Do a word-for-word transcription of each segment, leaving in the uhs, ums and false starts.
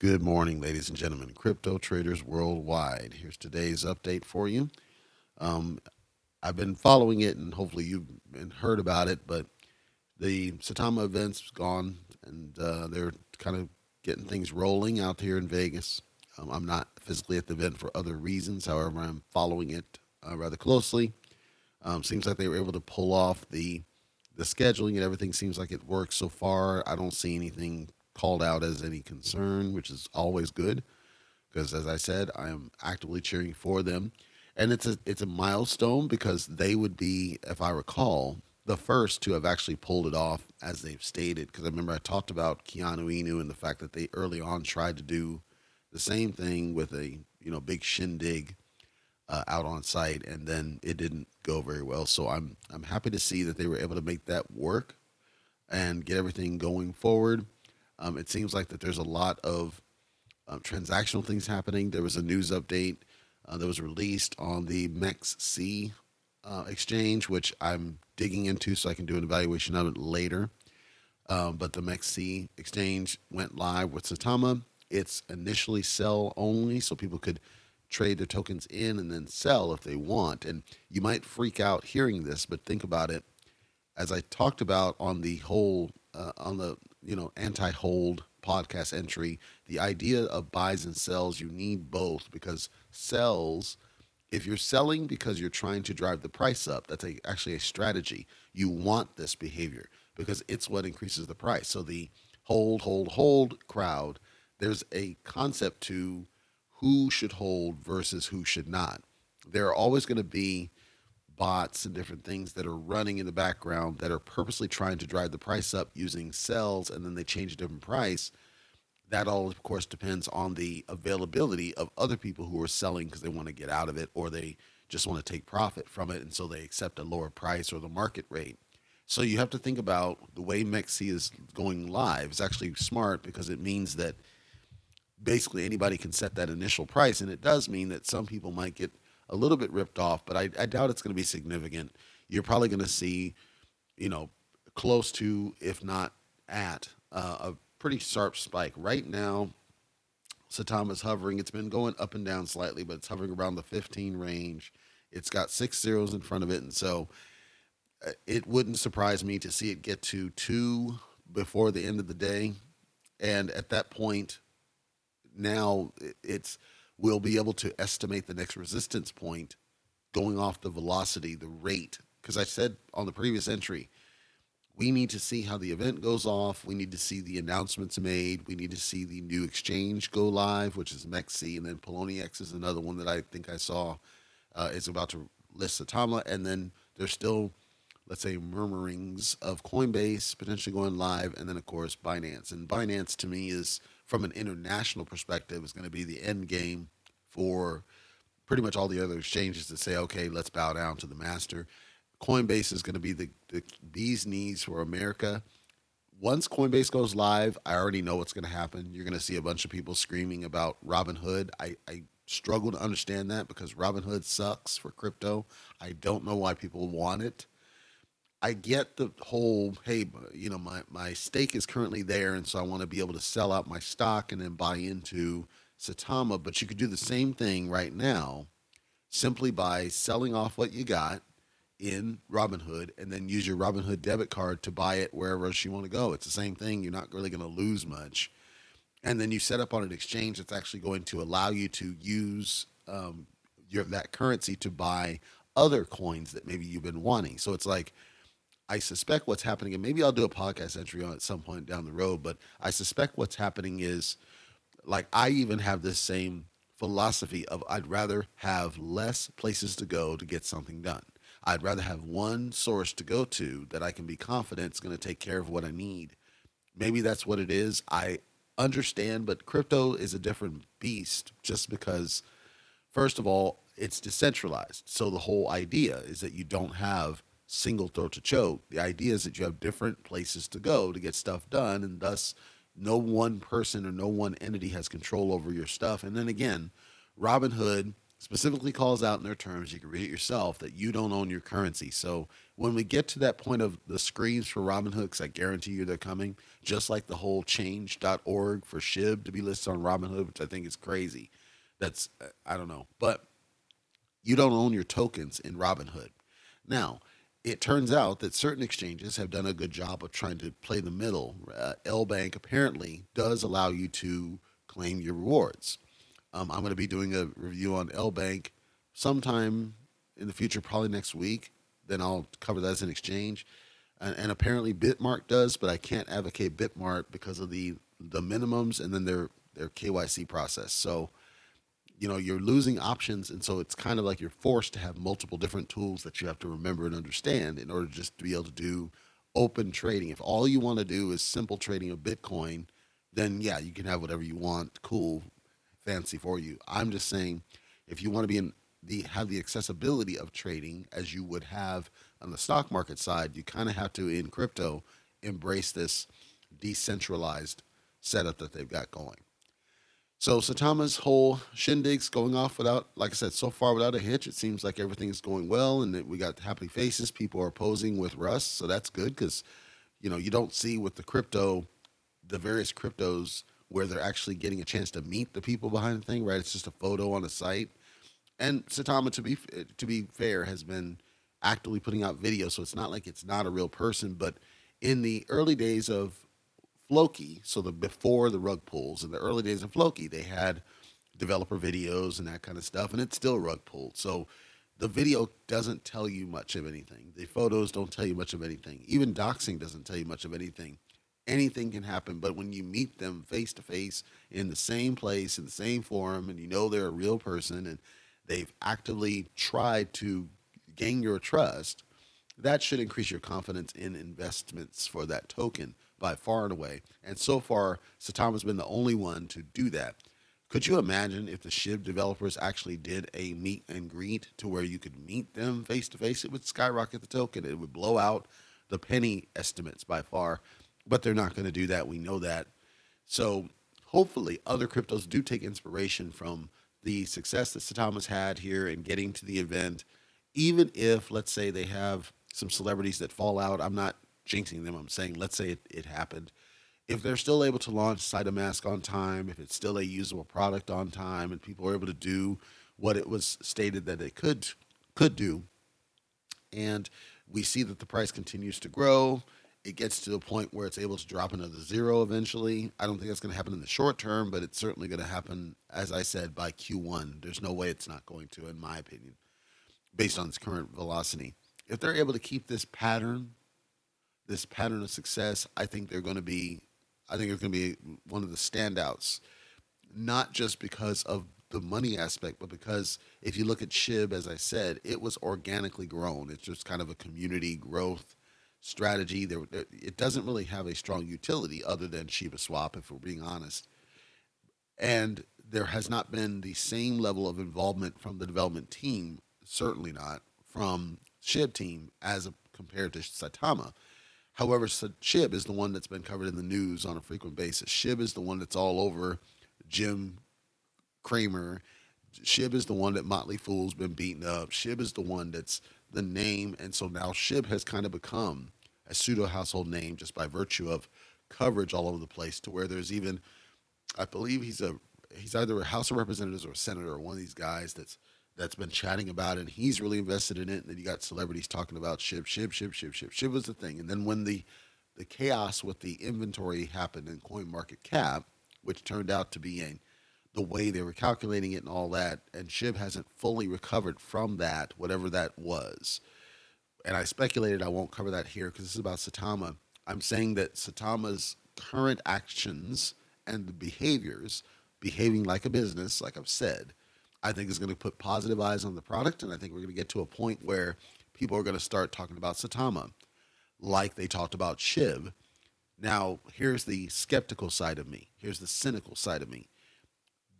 Good morning, ladies and gentlemen, crypto traders worldwide. Here's today's update for you. Um, I've been following it, and hopefully you've been heard about it, but the Saitama event's gone, and uh, they're kind of getting things rolling out here in Vegas. Um, I'm not physically at the event for other reasons. However, I'm following it uh, rather closely. Um, seems like they were able to pull off the, the scheduling, and everything seems like it works so far. I don't see anything called out as any concern, which is always good, because as I said, I am actively cheering for them, and it's a it's a milestone because they would be, if I recall, the first to have actually pulled it off as they've stated. Because I remember I talked about Kishu Inu and the fact that they early on tried to do the same thing with a you know big shindig uh, out on site, and then it didn't go very well. So I'm I'm happy to see that they were able to make that work and get everything going forward. Um, it seems like that there's a lot of um, transactional things happening. There was a news update uh, that was released on the M E X C uh, exchange, which I'm digging into so I can do an evaluation of it later. Um, but the M E X C exchange went live with Saitama. It's initially sell only, so people could trade their tokens in and then sell if they want. And you might freak out hearing this, but think about it. As I talked about on the whole, uh, on the you know, anti-hold podcast entry, the idea of buys and sells, you need both, because sells, if you're selling because you're trying to drive the price up, that's a, actually a strategy. You want this behavior because it's what increases the price. So the hold, hold, hold crowd, there's a concept to who should hold versus who should not. There are always going to be bots and different things that are running in the background that are purposely trying to drive the price up using sells, and then they change a different price. That all, of course, depends on the availability of other people who are selling because they want to get out of it, or they just want to take profit from it, and so they accept a lower price or the market rate. So you have to think about the way M E X C is going live is actually smart, because it means that basically anybody can set that initial price, and it does mean that some people might get a little bit ripped off, but I, I doubt it's going to be significant. You're probably going to see, you know, close to, if not at, uh, a pretty sharp spike. Right now, Saitama's hovering. It's been going up and down slightly, but it's hovering around the fifteen range. It's got six zeros in front of it, and so it wouldn't surprise me to see it get to two before the end of the day. And at that point, now it's... we'll be able to estimate the next resistance point going off the velocity, the rate. Because I said on the previous entry, we need to see how the event goes off. We need to see the announcements made. We need to see the new exchange go live, which is M E X C. And then Poloniex is another one that I think I saw uh, is about to list Saitama. And then there's still, let's say, murmurings of Coinbase potentially going live. And then, of course, Binance. And Binance, to me, is... from an international perspective, is going to be the end game for pretty much all the other exchanges that say, okay, let's bow down to the master. Coinbase is going to be the, the bee's knees for America. Once Coinbase goes live, I already know what's going to happen. You're going to see a bunch of people screaming about Robinhood. I, I struggle to understand that because Robinhood sucks for crypto. I don't know why people want it. I get the whole, hey, you know, my, my stake is currently there, and so I want to be able to sell out my stock and then buy into Saitama. But you could do the same thing right now simply by selling off what you got in Robinhood and then use your Robinhood debit card to buy it wherever else you want to go. It's the same thing. You're not really going to lose much. And then you set up on an exchange that's actually going to allow you to use um, your that currency to buy other coins that maybe you've been wanting. So it's like, I suspect what's happening, and maybe I'll do a podcast entry on at some point down the road, but I suspect what's happening is, like, I even have this same philosophy of I'd rather have less places to go to get something done. I'd rather have one source to go to that I can be confident is going to take care of what I need. Maybe that's what it is. I understand, but crypto is a different beast just because, first of all, it's decentralized. So the whole idea is that you don't have single throat to choke. The idea is that you have different places to go to get stuff done, and thus no one person or no one entity has control over your stuff. And then again, Robinhood specifically calls out in their terms, you can read it yourself, that you don't own your currency. So when we get to that point of the screens for Robinhood, because I guarantee you they're coming, just like the whole change dot org for S H I B to be listed on Robinhood, which I think is crazy. That's, I don't know. But you don't own your tokens in Robinhood. Now, it turns out that certain exchanges have done a good job of trying to play the middle. Uh, L Bank apparently does allow you to claim your rewards. Um, I'm going to be doing a review on L Bank sometime in the future, probably next week. Then I'll cover that as an exchange. And, and apparently Bitmart does, but I can't advocate Bitmart because of the, the minimums and then their, their K Y C process. So, you know, you're losing options. And so it's kind of like you're forced to have multiple different tools that you have to remember and understand in order just to be able to do open trading. If all you want to do is simple trading of Bitcoin, then yeah, you can have whatever you want. Cool. Fancy for you. I'm just saying, if you want to be in the have the accessibility of trading as you would have on the stock market side, you kind of have to in crypto embrace this decentralized setup that they've got going. So Saitama's whole shindig's going off without, like I said, so far without a hitch. It seems like everything is going well, and that we got happy faces. People are posing with Russ, so that's good because you know you don't see with the crypto, the various cryptos, where they're actually getting a chance to meet the people behind the thing, right? It's just a photo on a site. And Saitama, to be to be fair, has been actively putting out videos, so it's not like it's not a real person. But in the early days of Floki, so the before the rug pulls, in the early days of Floki, they had developer videos and that kind of stuff, and it's still rug pulled. So the video doesn't tell you much of anything. The photos don't tell you much of anything. Even doxing doesn't tell you much of anything. Anything can happen, but when you meet them face to face in the same place, in the same forum, and you know they're a real person and they've actively tried to gain your trust, that should increase your confidence in investments for that token by far and away. And so far, Saitama's been the only one to do that. Could you imagine if the S H I B developers actually did a meet and greet to where you could meet them face to face? It would skyrocket the token. It would blow out the penny estimates by far. But they're not going to do that. We know that. So hopefully other cryptos do take inspiration from the success that Saitama's had here in getting to the event. Even if, let's say, they have some celebrities that fall out. I'm not jinxing them. I'm saying, let's say it, it happened. If they're still able to launch SaitaMask on time, if it's still a usable product on time, and people are able to do what it was stated that they could could do, and we see that the price continues to grow, it gets to the point where it's able to drop another zero eventually. I don't think that's going to happen in the short term, but it's certainly going to happen, as I said, by Q one. There's no way it's not going to, in my opinion, based on its current velocity. If they're able to keep this pattern, this pattern of success, I think they're going to be, I think it's going to be one of the standouts, not just because of the money aspect, but because if you look at S H I B, as I said, it was organically grown. It's just kind of a community growth strategy. There, it doesn't really have a strong utility other than ShibaSwap, if we're being honest. And there has not been the same level of involvement from the development team, certainly not from S H I B team, as a, compared to Saitama. However, S H I B is the one that's been covered in the news on a frequent basis. S H I B is the one that's all over Jim Cramer. S H I B is the one that Motley Fool's been beating up. S H I B is the one that's the name, and so now S H I B has kind of become a pseudo-household name just by virtue of coverage all over the place, to where there's even, I believe he's a he's either a House of Representatives or a senator or one of these guys that's that's been chatting about it, and he's really invested in it, and then you got celebrities talking about S H I B, S H I B, S H I B, S H I B, S H I B. S H I B was the thing, and then when the, the chaos with the inventory happened in CoinMarketCap, which turned out to be in the way they were calculating it and all that, and S H I B hasn't fully recovered from that, whatever that was. And I speculated I won't cover that here because this is about Saitama. I'm saying that Saitama's current actions and the behaviors, behaving like a business, like I've said, I think is going to put positive eyes on the product, and I think we're going to get to a point where people are going to start talking about Saitama like they talked about S H I B. Now, here's the skeptical side of me. Here's the cynical side of me.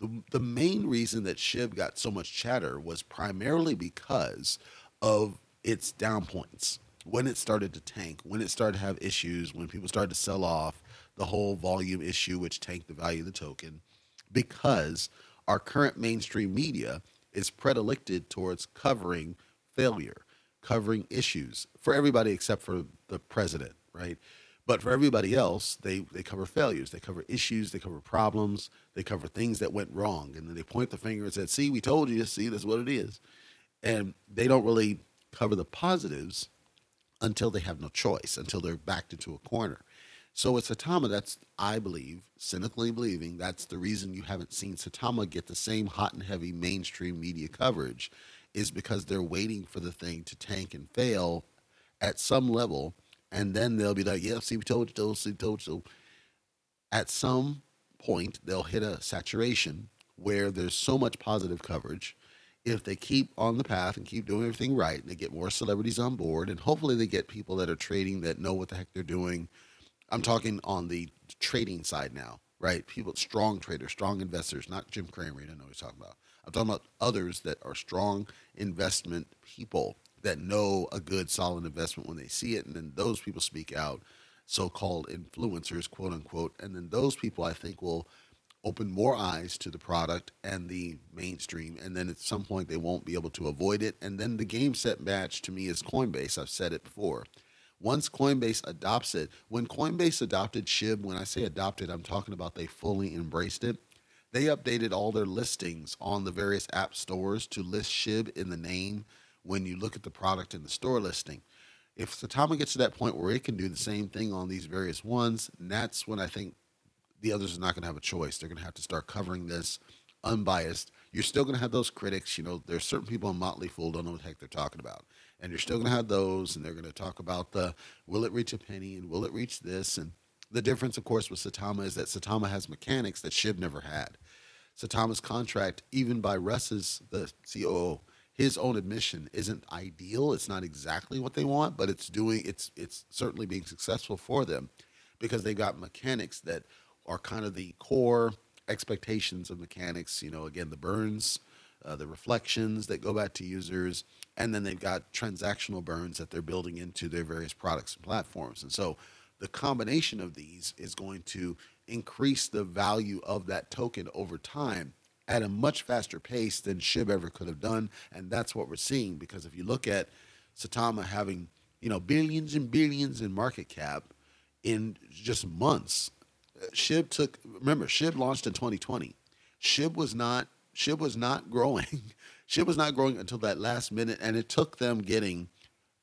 The, the main reason that S H I B got so much chatter was primarily because of its down points. When it started to tank, when it started to have issues, when people started to sell off, the whole volume issue, which tanked the value of the token, because our current mainstream media is predilected towards covering failure, covering issues for everybody except for the president, right? But for everybody else, they, they cover failures, they cover issues, they cover problems, they cover things that went wrong. And then they point the finger and said, see, we told you, see, this is what it is. And they don't really cover the positives until they have no choice, until they're backed into a corner. So with Saitama, that's, I believe, cynically believing, that's the reason you haven't seen Saitama get the same hot and heavy mainstream media coverage, is because they're waiting for the thing to tank and fail at some level. And then they'll be like, yeah, see, we told you, told you, told you. At some point, they'll hit a saturation where there's so much positive coverage. If they keep on the path and keep doing everything right, and they get more celebrities on board, and hopefully they get people that are trading that know what the heck they're doing. I'm talking on the trading side now, right? People, strong traders, strong investors, not Jim Cramer. I don't know what he's talking about. I'm talking about others that are strong investment people that know a good solid investment when they see it. And then those people speak out, so-called influencers, quote unquote. And then those people, I think, will open more eyes to the product and the mainstream. And then at some point they won't be able to avoid it. And then the game set match to me is Coinbase. I've said it before. Once Coinbase adopts it, when Coinbase adopted S H I B, when I say adopted, I'm talking about they fully embraced it. They updated all their listings on the various app stores to list S H I B in the name when you look at the product in the store listing. If Saitama gets to that point where it can do the same thing on these various ones, that's when I think the others are not going to have a choice. They're going to have to start covering this unbiased. You're still going to have those critics. You know, there's certain people in Motley Fool don't know what the heck they're talking about. And you're still going to have those, and they're going to talk about the, will it reach a penny, and will it reach this? And the difference, of course, with Saitama is that Saitama has mechanics that S H I B never had. Saitama's contract, even by Russ's, the C O O, his own admission, isn't ideal. It's not exactly what they want, but it's doing, it's it's certainly being successful for them because they've got mechanics that are kind of the core expectations of mechanics. You know, again, the burns, uh, the reflections that go back to users, and then they've got transactional burns that they're building into their various products and platforms. And so the combination of these is going to increase the value of that token over time at a much faster pace than S H I B ever could have done. And that's what we're seeing, because if you look at Saitama having, you know, billions and billions in market cap in just months, S H I B took, remember, S H I B launched in twenty twenty. S H I B was not, S H I B was not growing. S H I B was not growing until that last minute, and it took them getting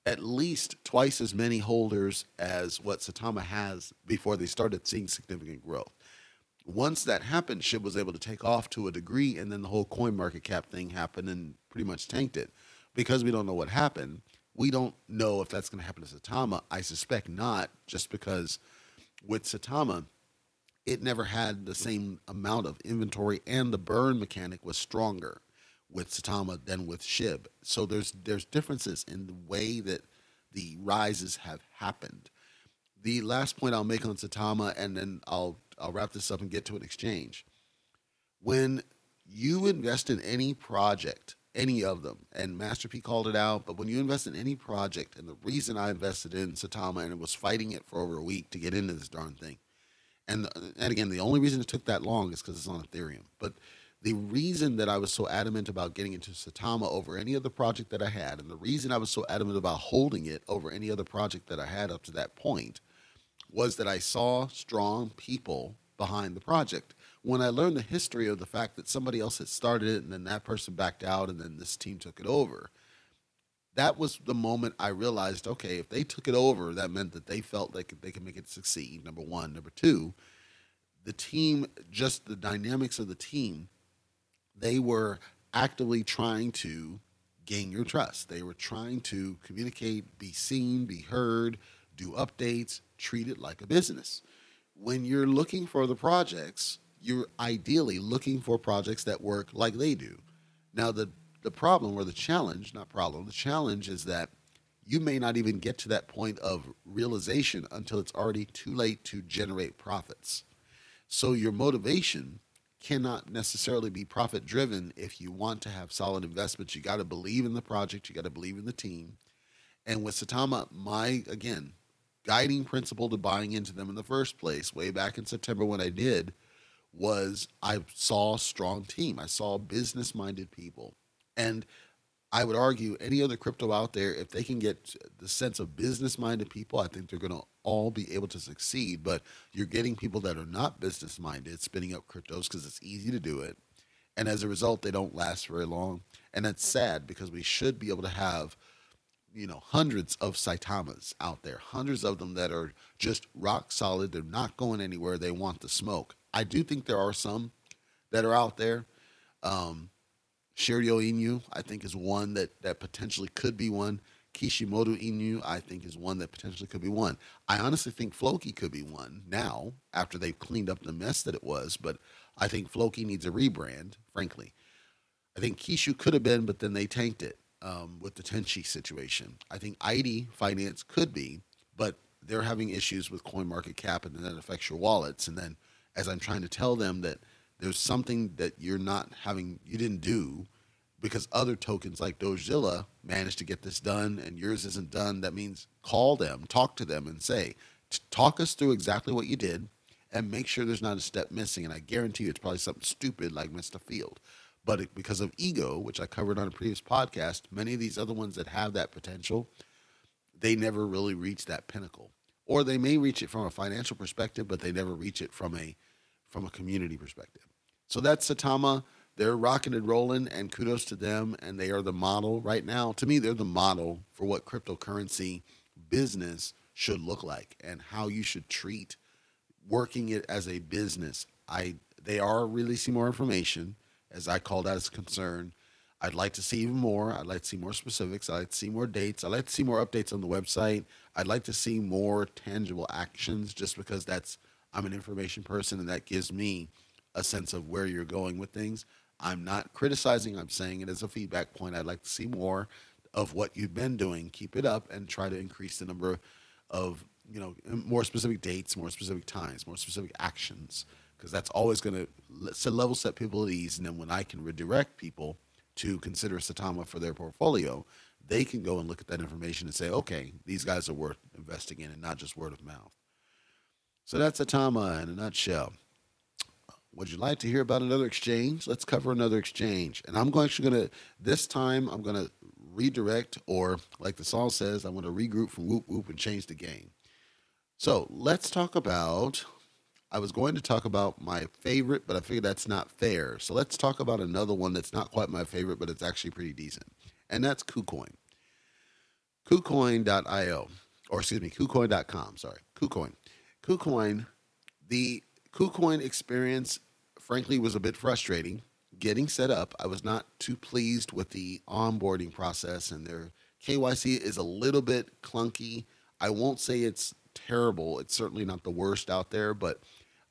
at least twice as many holders as what Saitama has before they started seeing significant growth. Once that happened, S H I B was able to take off to a degree, and then the whole CoinMarketCap thing happened and pretty much tanked it. Because we don't know what happened, we don't know if that's going to happen to Saitama. I suspect not, just because with Saitama, it never had the same amount of inventory, and the burn mechanic was stronger with Saitama than with S H I B. So there's there's differences in the way that the rises have happened. The last point I'll make on Saitama, and then I'll I'll wrap this up and get to an exchange. When you invest in any project, any of them, and Master P called it out, but when you invest in any project, and the reason I invested in Saitama, and it was fighting it for over a week to get into this darn thing. And, and again, the only reason it took that long is because it's on Ethereum. But the reason that I was so adamant about getting into Saitama over any other project that I had, and the reason I was so adamant about holding it over any other project that I had up to that point, was that I saw strong people behind the project. When I learned the history of the fact that somebody else had started it, and then that person backed out, and then this team took it over, that was the moment I realized, okay, if they took it over, that meant that they felt like they could make it succeed, number one. Number two, the team, just the dynamics of the team, they were actively trying to gain your trust. They were trying to communicate, be seen, be heard, do updates, treat it like a business. When you're looking for the projects, you're ideally looking for projects that work like they do. Now, the, the problem or the challenge, not problem, the challenge is that you may not even get to that point of realization until it's already too late to generate profits. So your motivation cannot necessarily be profit driven. If you want to have solid investments, you got to believe in the project, you got to believe in the team. And with Saitama, my, again, guiding principle to buying into them in the first place, way back in September when I did, was I saw a strong team. I saw business-minded people. And I would argue any other crypto out there, if they can get the sense of business-minded people, I think they're going to all be able to succeed. But you're getting people that are not business-minded spinning up cryptos because it's easy to do it. And as a result, they don't last very long. And that's sad because we should be able to have, you know, hundreds of Saitamas out there, hundreds of them that are just rock solid. They're not going anywhere. They want the smoke. I do think there are some that are out there. Um, Shiryo Inu, I think, is one that, that potentially could be one. Kishimoto Inu, I think, is one that potentially could be one. I honestly think Floki could be one now after they've cleaned up the mess that it was. But I think Floki needs a rebrand, frankly. I think Kishu could have been, but then they tanked it um, with the Tenchi situation. I think I D Finance could be, but they're having issues with CoinMarketCap, and then that affects your wallets. And then as I'm trying to tell them that there's something that you're not having, you didn't do, because other tokens like Dogezilla managed to get this done and yours isn't done. That means call them, talk to them, and say, talk us through exactly what you did and make sure there's not a step missing. And I guarantee you it's probably something stupid like Mister Field. But it, because of ego, which I covered on a previous podcast, many of these other ones that have that potential, they never really reach that pinnacle. Or they may reach it from a financial perspective, but they never reach it from a from a community perspective. So that's Saitama. They're rocking and rolling, and kudos to them. And they are the model right now. To me, they're the model for what cryptocurrency business should look like and how you should treat working it as a business. I they are releasing more information, as I called out as a concern. I'd like to see even more. I'd like to see more specifics. I'd like to see more dates. I'd like to see more updates on the website. I'd like to see more tangible actions, just because that's I'm an information person, and that gives me a sense of where you're going with things. I'm not criticizing. I'm saying it as a feedback point. I'd like to see more of what you've been doing. Keep it up and try to increase the number of, you know, more specific dates, more specific times, more specific actions, because that's always going to level set people at ease. And then when I can redirect people to consider Saitama for their portfolio, they can go and look at that information and say, okay, these guys are worth investing in and not just word of mouth. So that's Saitama in a nutshell. Would you like to hear about another exchange? Let's cover another exchange. And I'm actually going to, this time, I'm going to redirect, or like the song says, I want to regroup from whoop whoop and change the game. So let's talk about, I was going to talk about my favorite, but I figured that's not fair. So let's talk about another one that's not quite my favorite, but it's actually pretty decent. And that's KuCoin. KuCoin dot io, or excuse me, KuCoin dot com, sorry, KuCoin. KuCoin, the KuCoin experience, frankly, was a bit frustrating getting set up. I was not too pleased with the onboarding process, and their K Y C is a little bit clunky. I won't say it's terrible. It's certainly not the worst out there, but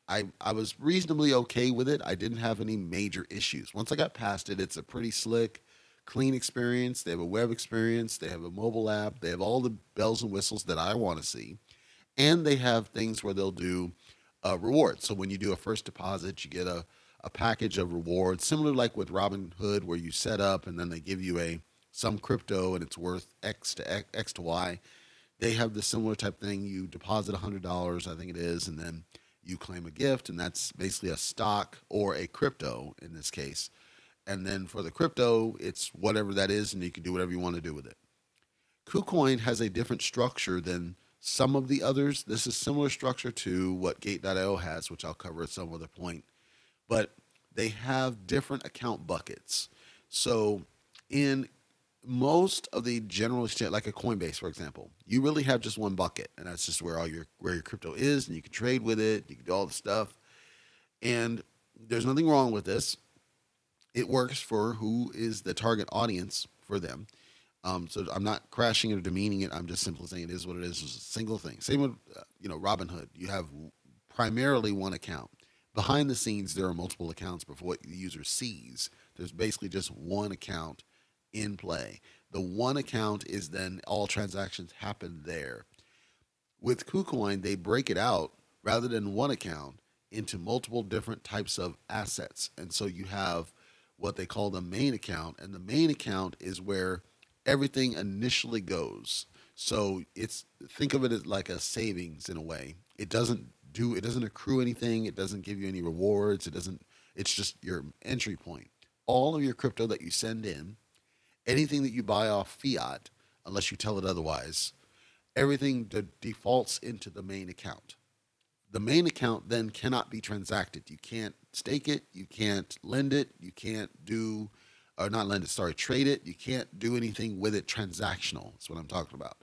I I was reasonably okay with it. I didn't have any major issues. Once I got past it, it's a pretty slick, clean experience. They have a web experience. They have a mobile app. They have all the bells and whistles that I want to see. And they have things where they'll do uh, rewards. So when you do a first deposit, you get a, a package of rewards, similar like with Robinhood, where you set up and then they give you a some crypto and it's worth X to X, X to Y. They have the similar type thing. You deposit one hundred dollars, I think it is, and then you claim a gift, and that's basically a stock or a crypto in this case. And then for the crypto, it's whatever that is, and you can do whatever you want to do with it. KuCoin has a different structure than some of the others. This is similar structure to what gate dot io has, which I'll cover at some other point, but they have different account buckets. So in most of the general exchange, like a Coinbase, for example, you really have just one bucket, and that's just where all your where your crypto is, and you can trade with it, you can do all the stuff. And there's nothing wrong with this. It works for who is the target audience for them. Um, so I'm not crashing it or demeaning it. I'm just simply saying it is what it is. It's a single thing. Same with, uh, you know, Robinhood. You have primarily one account. Behind the scenes, there are multiple accounts, but for what the user sees, there's basically just one account in play. The one account is then all transactions happen there. With KuCoin, they break it out rather than one account into multiple different types of assets. And so you have what they call the main account, and the main account is where everything initially goes. So it's, think of it as like a savings in a way. It doesn't do, it doesn't accrue anything. It doesn't give you any rewards. It doesn't, it's just your entry point. All of your crypto that you send in anything that you buy off fiat, unless you tell it otherwise, everything de- defaults into the main account. The main account then cannot be transacted. You can't stake it. You can't lend it. You can't do, or not lend it, sorry, trade it. You can't do anything with it transactional. That's what I'm talking about.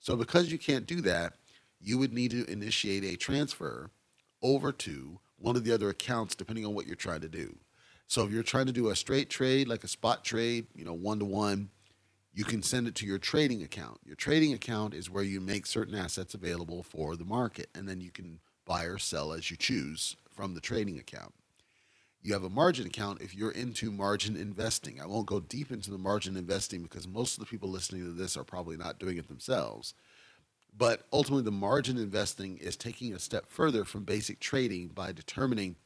So because you can't do that, you would need to initiate a transfer over to one of the other accounts, depending on what you're trying to do. So if you're trying to do a straight trade, like a spot trade, you know, one-to-one, you can send it to your trading account. Your trading account is where you make certain assets available for the market, and then you can buy or sell as you choose from the trading account. You have a margin account if you're into margin investing. I won't go deep into the margin investing because most of the people listening to this are probably not doing it themselves. But ultimately, the margin investing is taking a step further from basic trading by determining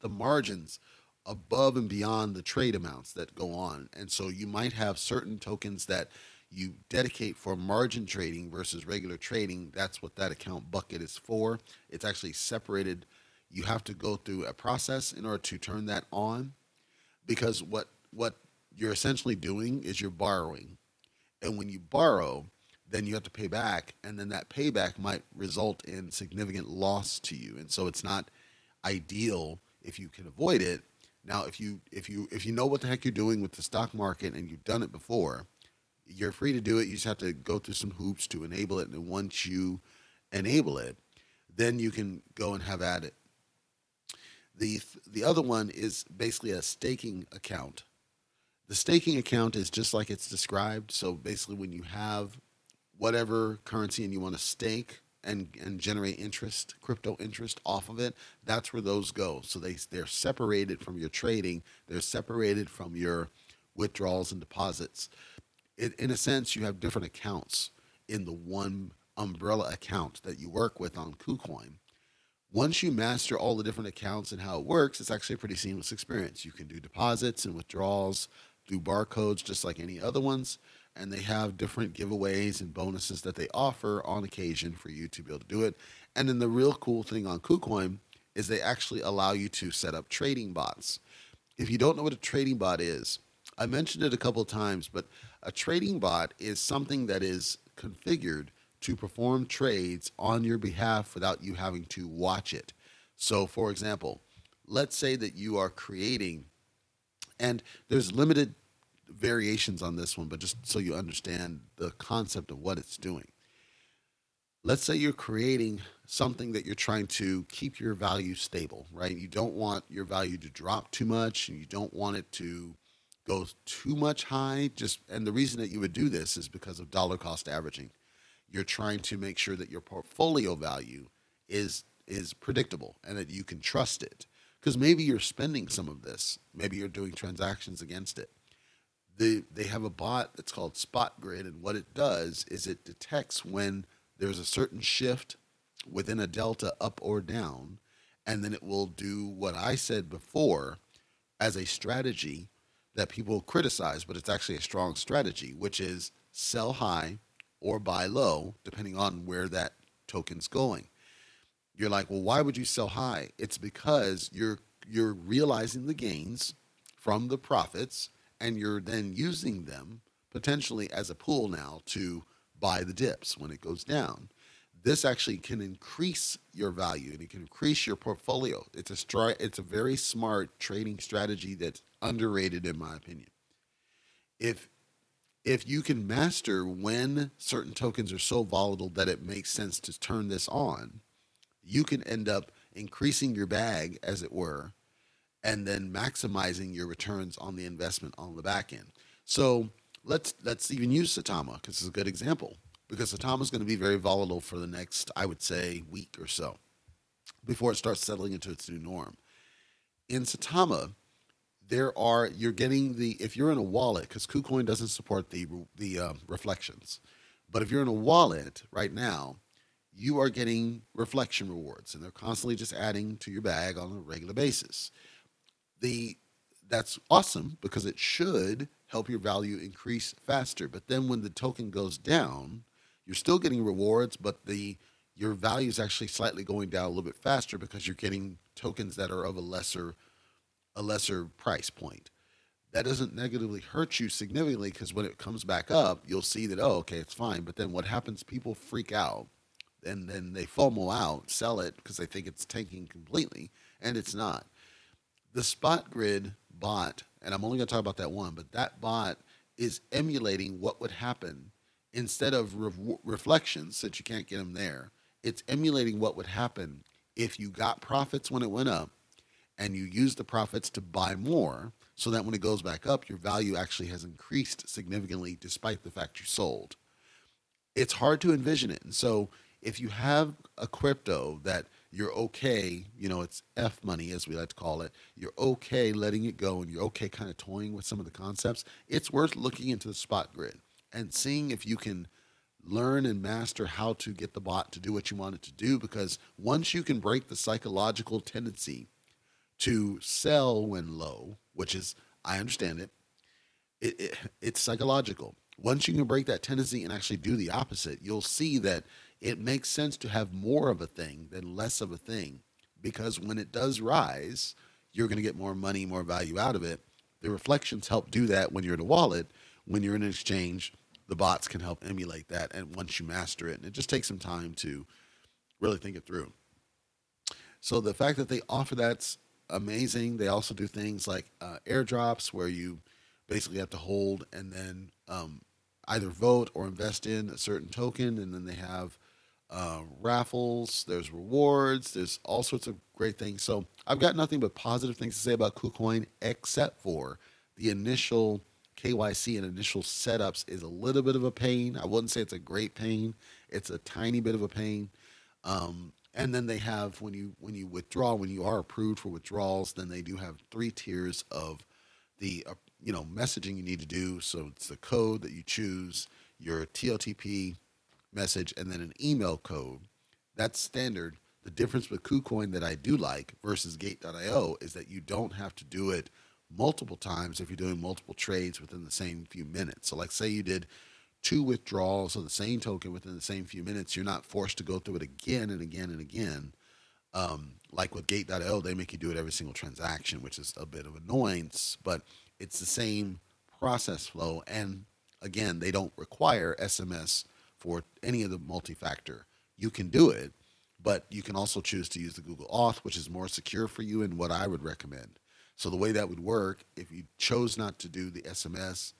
the margins above and beyond the trade amounts that go on. And so you might have certain tokens that you dedicate for margin trading versus regular trading. That's what that account bucket is for. It's actually separated. You have to go through a process in order to turn that on, because what what you're essentially doing is you're borrowing. And when you borrow, then you have to pay back, and then that payback might result in significant loss to you. And so it's not ideal if you can avoid it. Now, if you if you if you know what the heck you're doing with the stock market and you've done it before, you're free to do it. You just have to go through some hoops to enable it. And once you enable it, then you can go and have at it. The the other one is basically a staking account. The staking account is just like it's described. So basically, when you have whatever currency and you want to stake and, and generate interest, crypto interest off of it, that's where those go. So they, they're separated from your trading. They're separated from your withdrawals and deposits. It, in a sense, you have different accounts in the one umbrella account that you work with on KuCoin. Once you master all the different accounts and how it works, it's actually a pretty seamless experience. You can do deposits and withdrawals, do barcodes just like any other ones, and they have different giveaways and bonuses that they offer on occasion for you to be able to do it. And then the real cool thing on KuCoin is they actually allow you to set up trading bots. If you don't know what a trading bot is, I mentioned it a couple of times, but a trading bot is something that is configured to perform trades on your behalf without you having to watch it. So for example, let's say that you are creating, and there's limited variations on this one, but just so you understand the concept of what it's doing. Let's say you're creating something that you're trying to keep your value stable, right? You don't want your value to drop too much, and you don't want it to go too much high. Just, and the reason that you would do this is because of dollar cost averaging. You're trying to make sure that your portfolio value is is predictable and that you can trust it, because maybe you're spending some of this, maybe you're doing transactions against it. They, they have a bot that's called Spot Grid, and what it does is it detects when there's a certain shift within a delta up or down, and then it will do what I said before as a strategy that people criticize, but it's actually a strong strategy, which is sell high or buy low, depending on where that token's going. You're like, well, why would you sell high? It's because you're you're realizing the gains from the profits, and you're then using them potentially as a pool now to buy the dips when it goes down. This actually can increase your value, and it can increase your portfolio. It's a stri- it's a very smart trading strategy that's underrated, in my opinion. If if you can master when certain tokens are so volatile that it makes sense to turn this on, you can end up increasing your bag, as it were, and then maximizing your returns on the investment on the back end. So let's let's even use Saitama, because it's a good example, because Saitama is going to be very volatile for the next, I would say, week or so before it starts settling into its new norm. In Saitama, there are you're getting the if you're in a wallet, because KuCoin doesn't support the the um, reflections, but if you're in a wallet right now, you are getting reflection rewards, and they're constantly just adding to your bag on a regular basis. The that's awesome, because it should help your value increase faster. But then when the token goes down, you're still getting rewards, but the your value is actually slightly going down a little bit faster, because you're getting tokens that are of a lesser a lesser price point. that doesn't negatively hurt you significantly, because when it comes back up, you'll see that, oh, okay, it's fine. But then what happens, people freak out, and then they FOMO out, sell it, because they think it's tanking completely, and it's not. The Spot Grid bot, and I'm only going to talk about that one, but that bot is emulating what would happen instead of re- reflections, since you can't get them there. It's emulating what would happen if you got profits when it went up, and you use the profits to buy more, so that when it goes back up, your value actually has increased significantly despite the fact you sold. It's hard to envision it. And so if you have a crypto that you're okay, you know, it's F money, as we like to call it, you're okay letting it go, and you're okay kind of toying with some of the concepts, it's worth looking into the Spot Grid and seeing if you can learn and master how to get the bot to do what you want it to do. Because once you can break the psychological tendency to sell when low, which is, I understand it, it, it it's psychological. Once you can break that tendency and actually do the opposite, you'll see that it makes sense to have more of a thing than less of a thing, because when it does rise, you're going to get more money, more value out of it. The reflections help do that when you're in a wallet. When you're in an exchange, the bots can help emulate that, and once you master it, and it just takes some time to really think it through. So the fact that they offer that's amazing. They also do things like uh, airdrops, where you basically have to hold and then um, either vote or invest in a certain token, and then they have uh, raffles, there's rewards, there's all sorts of great things. So I've got nothing but positive things to say about KuCoin, except for the initial K Y C and initial setups is a little bit of a pain. I wouldn't say it's a great pain. It's a tiny bit of a pain. Um, And then they have, when you when you withdraw, when you are approved for withdrawals, then they do have three tiers of the uh, you know messaging you need to do. So it's the code that you choose, your T L T P message, and then an email code. That's standard. The difference with KuCoin that I do like versus gate dot io is that you don't have to do it multiple times if you're doing multiple trades within the same few minutes. So like, say you did two withdrawals of the same token within the same few minutes, you're not forced to go through it again and again and again. Um, like with gate dot io, they make you do it every single transaction, which is a bit of annoyance, but it's the same process flow. And again, they don't require S M S for any of the multi-factor. You can do it, but you can also choose to use the Google Auth, which is more secure for you and what I would recommend. So the way that would work, if you chose not to do the S M S,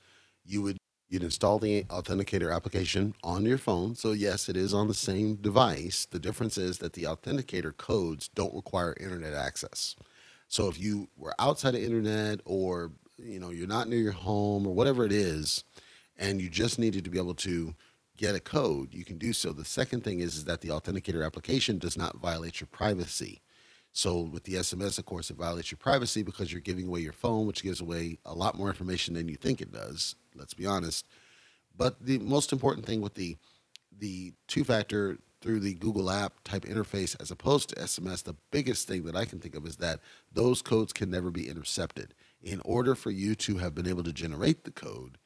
you would You'd install the Authenticator application on your phone. So yes, it is on the same device. The difference is that the Authenticator codes don't require internet access. So if you were outside of internet, or you know, you're not near your home or whatever it is, and you just needed to be able to get a code, you can do so. The second thing is, is that the Authenticator application does not violate your privacy. So with the S M S, of course, it violates your privacy because you're giving away your phone, which gives away a lot more information than you think it does. Let's be honest. But the most important thing with the the two-factor through the Google app type interface as opposed to S M S, the biggest thing that I can think of is that those codes can never be intercepted. In order for you to have been able to generate the code,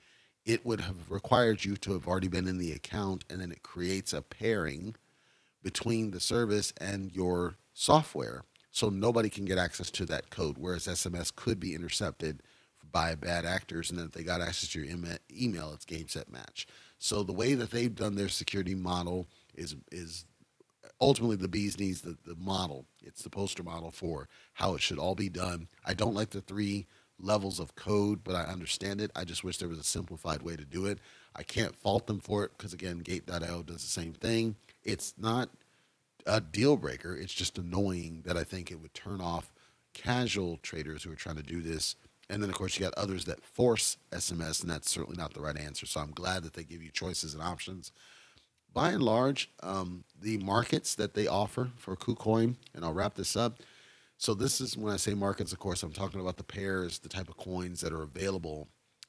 it would have required you to have already been in the account, and then it creates a pairing between the service and your software. So nobody can get access to that code, whereas S M S could be intercepted by bad actors, and then if they got access to your email, it's game, set, match. So the way that they've done their security model is is ultimately the bee's knees, the, the model. It's the poster model for how it should all be done. I don't like the three levels of code, but I understand it. I just wish there was a simplified way to do it. I can't fault them for it because, again, gate dot io does the same thing. It's not a deal breaker. It's just annoying that I think it would turn off casual traders who are trying to do this. And then, of course, you got others that force S M S, and that's certainly not the right answer. So I'm glad that they give you choices and options. By and large, um, the markets that they offer for KuCoin, and I'll wrap this up. So this is, when I say markets, of course, I'm talking about the pairs, the type of coins that are available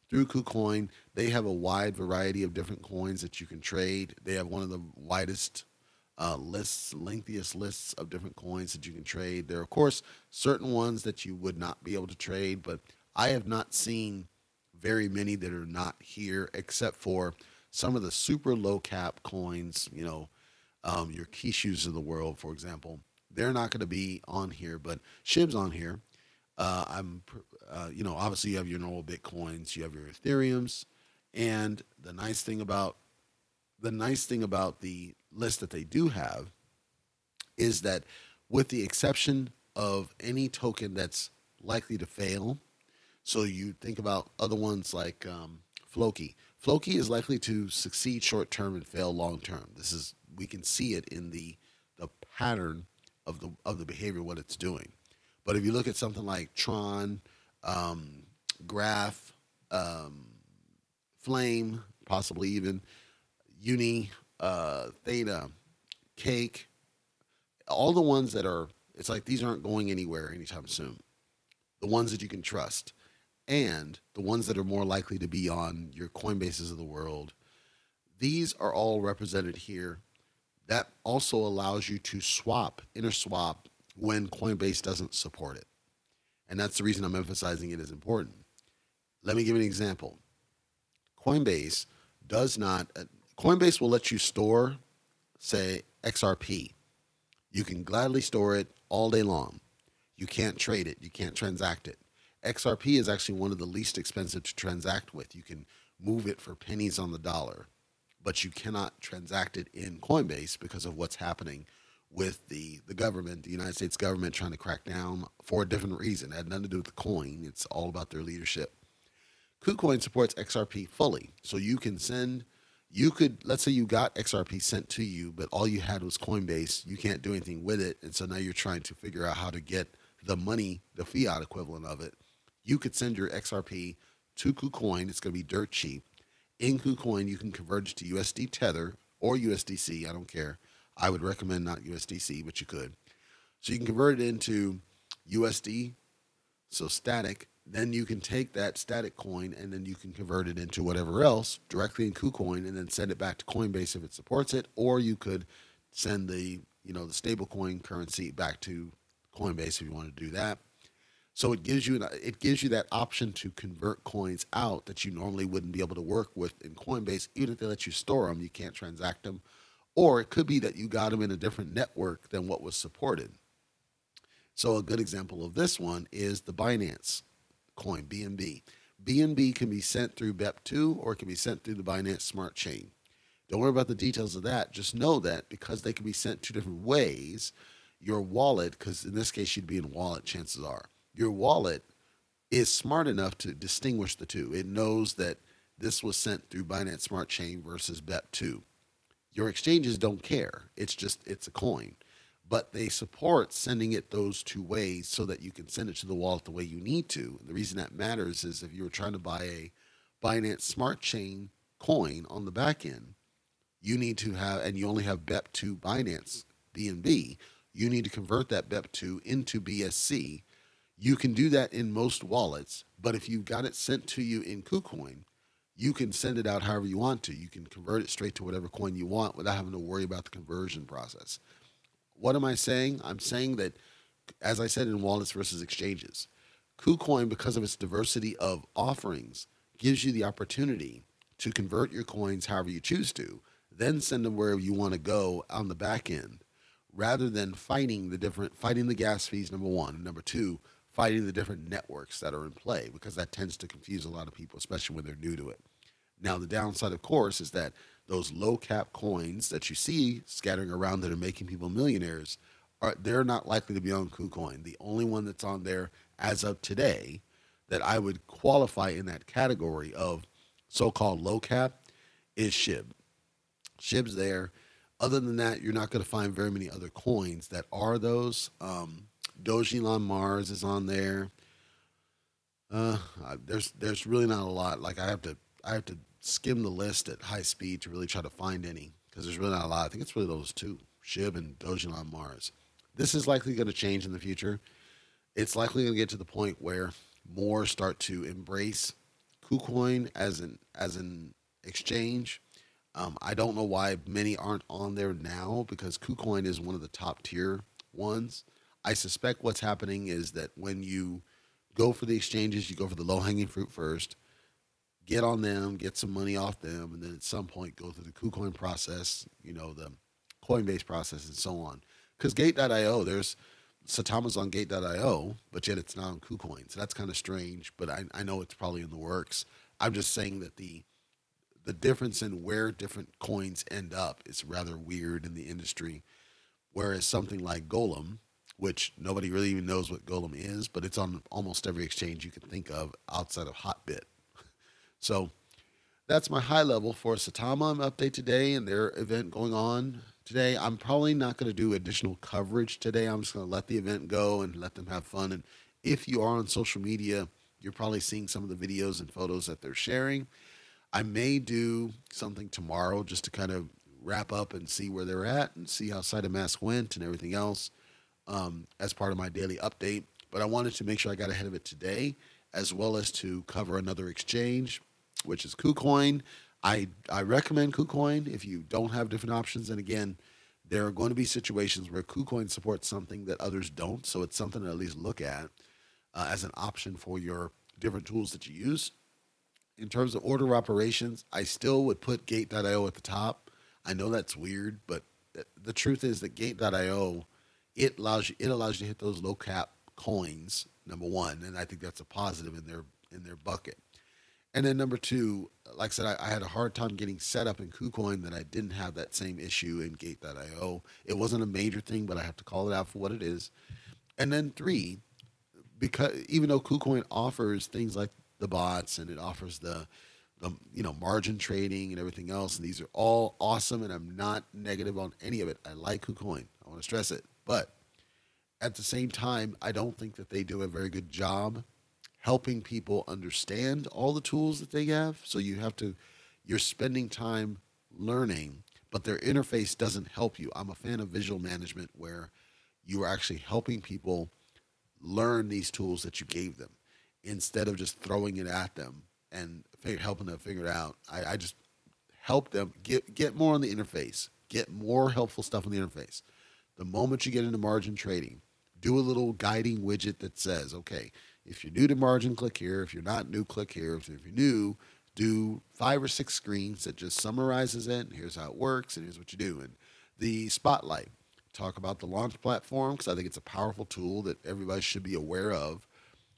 through KuCoin. They have a wide variety of different coins that you can trade. They have one of the widest Uh, lists, lengthiest lists of different coins that you can trade. There are, of course, certain ones that you would not be able to trade, but I have not seen very many that are not here, except for some of the super low cap coins, you know, um, your Kishus of the world, for example. They're not going to be on here, but S H I B's on here. Uh, I'm uh, you know, obviously you have your normal Bitcoins, you have your Ethereums, and the nice thing about the nice thing about the list that they do have is that with the exception of any token that's likely to fail, so you think about other ones like um, Floki. Floki is likely to succeed short-term and fail long-term. This is, we can see it in the the pattern of the of the behavior, what it's doing. But if you look at something like Tron, um, Graph, um, Flame, possibly even Uni, uh, Theta, Cake, all the ones that are, it's like these aren't going anywhere anytime soon. The ones that you can trust and the ones that are more likely to be on your Coinbases of the world, these are all represented here. That also allows you to swap, interswap, when Coinbase doesn't support it. And that's the reason I'm emphasizing it is important. Let me give an example. Coinbase does not, Coinbase will let you store, say, X R P. You can gladly store it all day long. You can't trade it. You can't transact it. X R P is actually one of the least expensive to transact with. You can move it for pennies on the dollar, but you cannot transact it in Coinbase because of what's happening with the, the government, the United States government trying to crack down for a different reason. It had nothing to do with the coin. It's all about their leadership. KuCoin supports X R P fully. So you can send, you could, let's say you got X R P sent to you, but all you had was Coinbase. You can't do anything with it. And so now you're trying to figure out how to get the money, the fiat equivalent of it. You could send your X R P to KuCoin. It's going to be dirt cheap. In KuCoin, you can convert it to U S D Tether or U S D C. I don't care. I would recommend not U S D C, but you could. So you can convert it into U S D, so static. Then you can take that static coin and then you can convert it into whatever else directly in KuCoin and then send it back to Coinbase if it supports it. Or you could send the, you know, the stablecoin currency back to Coinbase if you want to do that. So it gives you an, it gives you that option to convert coins out that you normally wouldn't be able to work with in Coinbase. Even if they let you store them, you can't transact them. Or it could be that you got them in a different network than what was supported. So a good example of this one is the Binance coin, B N B. B N B can be sent through B E P two or it can be sent through the Binance Smart Chain. Don't worry about the details of that. Just know that because they can be sent two different ways, your wallet, because in this case you'd be in wallet, chances are, your wallet is smart enough to distinguish the two. It knows that this was sent through Binance Smart Chain versus B E P two. Your exchanges don't care. It's just, it's a coin. But they support sending it those two ways so that you can send it to the wallet the way you need to. And the reason that matters is if you were trying to buy a Binance Smart Chain coin on the back end, you need to have, and you only have B E P two Binance B N B, you need to convert that B E P two into B S C. You can do that in most wallets, but if you got it sent to you in KuCoin, you can send it out however you want to. You can convert it straight to whatever coin you want without having to worry about the conversion process. What am I saying? I'm saying that, as I said, in wallets versus exchanges, KuCoin, because of its diversity of offerings, gives you the opportunity to convert your coins however you choose to, then send them wherever you want to go on the back end, rather than fighting the different, fighting the gas fees, number one, and number two, fighting the different networks that are in play, because that tends to confuse a lot of people, especially when they're new to it. Now, the downside, of course, is that those low cap coins that you see scattering around that are making people millionaires, are they're not likely to be on KuCoin. The only one that's on there as of today that I would qualify in that category of so-called low cap is SHIB. SHIB's there. Other than that, you're not going to find very many other coins that are those. Um, Dogelon Mars is on there. Uh, there's there's really not a lot. Like I have to I have to skim the list at high speed to really try to find any, because there's really not a lot. I think it's really those two, SHIB and Dogelon Mars. This is likely going to change in the future. It's likely going to get to the point where more start to embrace KuCoin as an as an exchange. Um, I don't know why many aren't on there now, because KuCoin is one of the top tier ones. I suspect what's happening is that when you go for the exchanges, you go for the low-hanging fruit first, get on them, get some money off them, and then at some point go through the KuCoin process, you know, the Coinbase process and so on. Because gate dot io, there's Saitama's on gate dot i o, but yet it's not on KuCoin. So that's kind of strange, but I, I know it's probably in the works. I'm just saying that the the difference in where different coins end up is rather weird in the industry, whereas something like Golem, which nobody really even knows what Golem is, but it's on almost every exchange you can think of outside of Hotbit. So that's my high level for Saitama update today and their event going on today. I'm probably not going to do additional coverage today. I'm just going to let the event go and let them have fun. And if you are on social media, you're probably seeing some of the videos and photos that they're sharing. I may do something tomorrow just to kind of wrap up and see where they're at and see how SaitaMask went and everything else um, as part of my daily update. But I wanted to make sure I got ahead of it today, as well as to cover another exchange, which is KuCoin. I, I recommend KuCoin if you don't have different options. And again, there are going to be situations where KuCoin supports something that others don't. So it's something to at least look at uh, as an option for your different tools that you use. In terms of order operations, I still would put gate dot i o at the top. I know that's weird, but th- the truth is that gate dot i o, it allows you, it allows you to hit those low cap coins, number one. And I think that's a positive in their, in their bucket. And then number two, like I said, I, I had a hard time getting set up in KuCoin that I didn't have that same issue in gate dot i o. It wasn't a major thing, but I have to call it out for what it is. And then three, because even though KuCoin offers things like the bots and it offers the, the you know, margin trading and everything else, and these are all awesome, and I'm not negative on any of it. I like KuCoin. I want to stress it. But at the same time, I don't think that they do a very good job helping people understand all the tools that they have. So you have to, you're spending time learning, but their interface doesn't help you. I'm a fan of visual management where you are actually helping people learn these tools that you gave them instead of just throwing it at them and helping them figure it out. I, I just help them get, get more on the interface, get more helpful stuff on the interface. The moment you get into margin trading, do a little guiding widget that says, okay, if you're new to margin, click here. If you're not new, click here. If you're new, do five or six screens that just summarizes it. And here's how it works. And here's what you do. And the spotlight, talk about the launch platform, because I think it's a powerful tool that everybody should be aware of.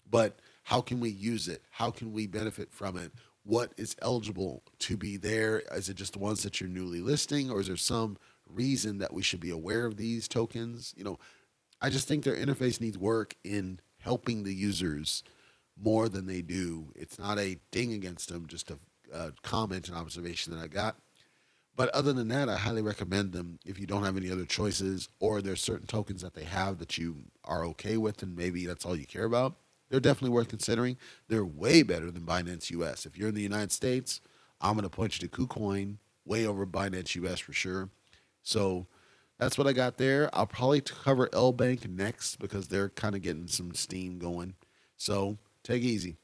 But how can we use it? How can we benefit from it? What is eligible to be there? Is it just the ones that you're newly listing? Or is there some reason that we should be aware of these tokens? You know, I just think their interface needs work in helping the users more than they do. It's not a ding against them, just a, a comment and observation that I got. But other than that, I highly recommend them if you don't have any other choices, or there's certain tokens that they have that you are okay with and maybe that's all you care about. They're definitely worth considering. They're way better than Binance U S. If you're in the United States, I'm going to point you to KuCoin way over Binance U S for sure. So that's what I got there. I'll probably cover L Bank next because they're kind of getting some steam going. So take it easy.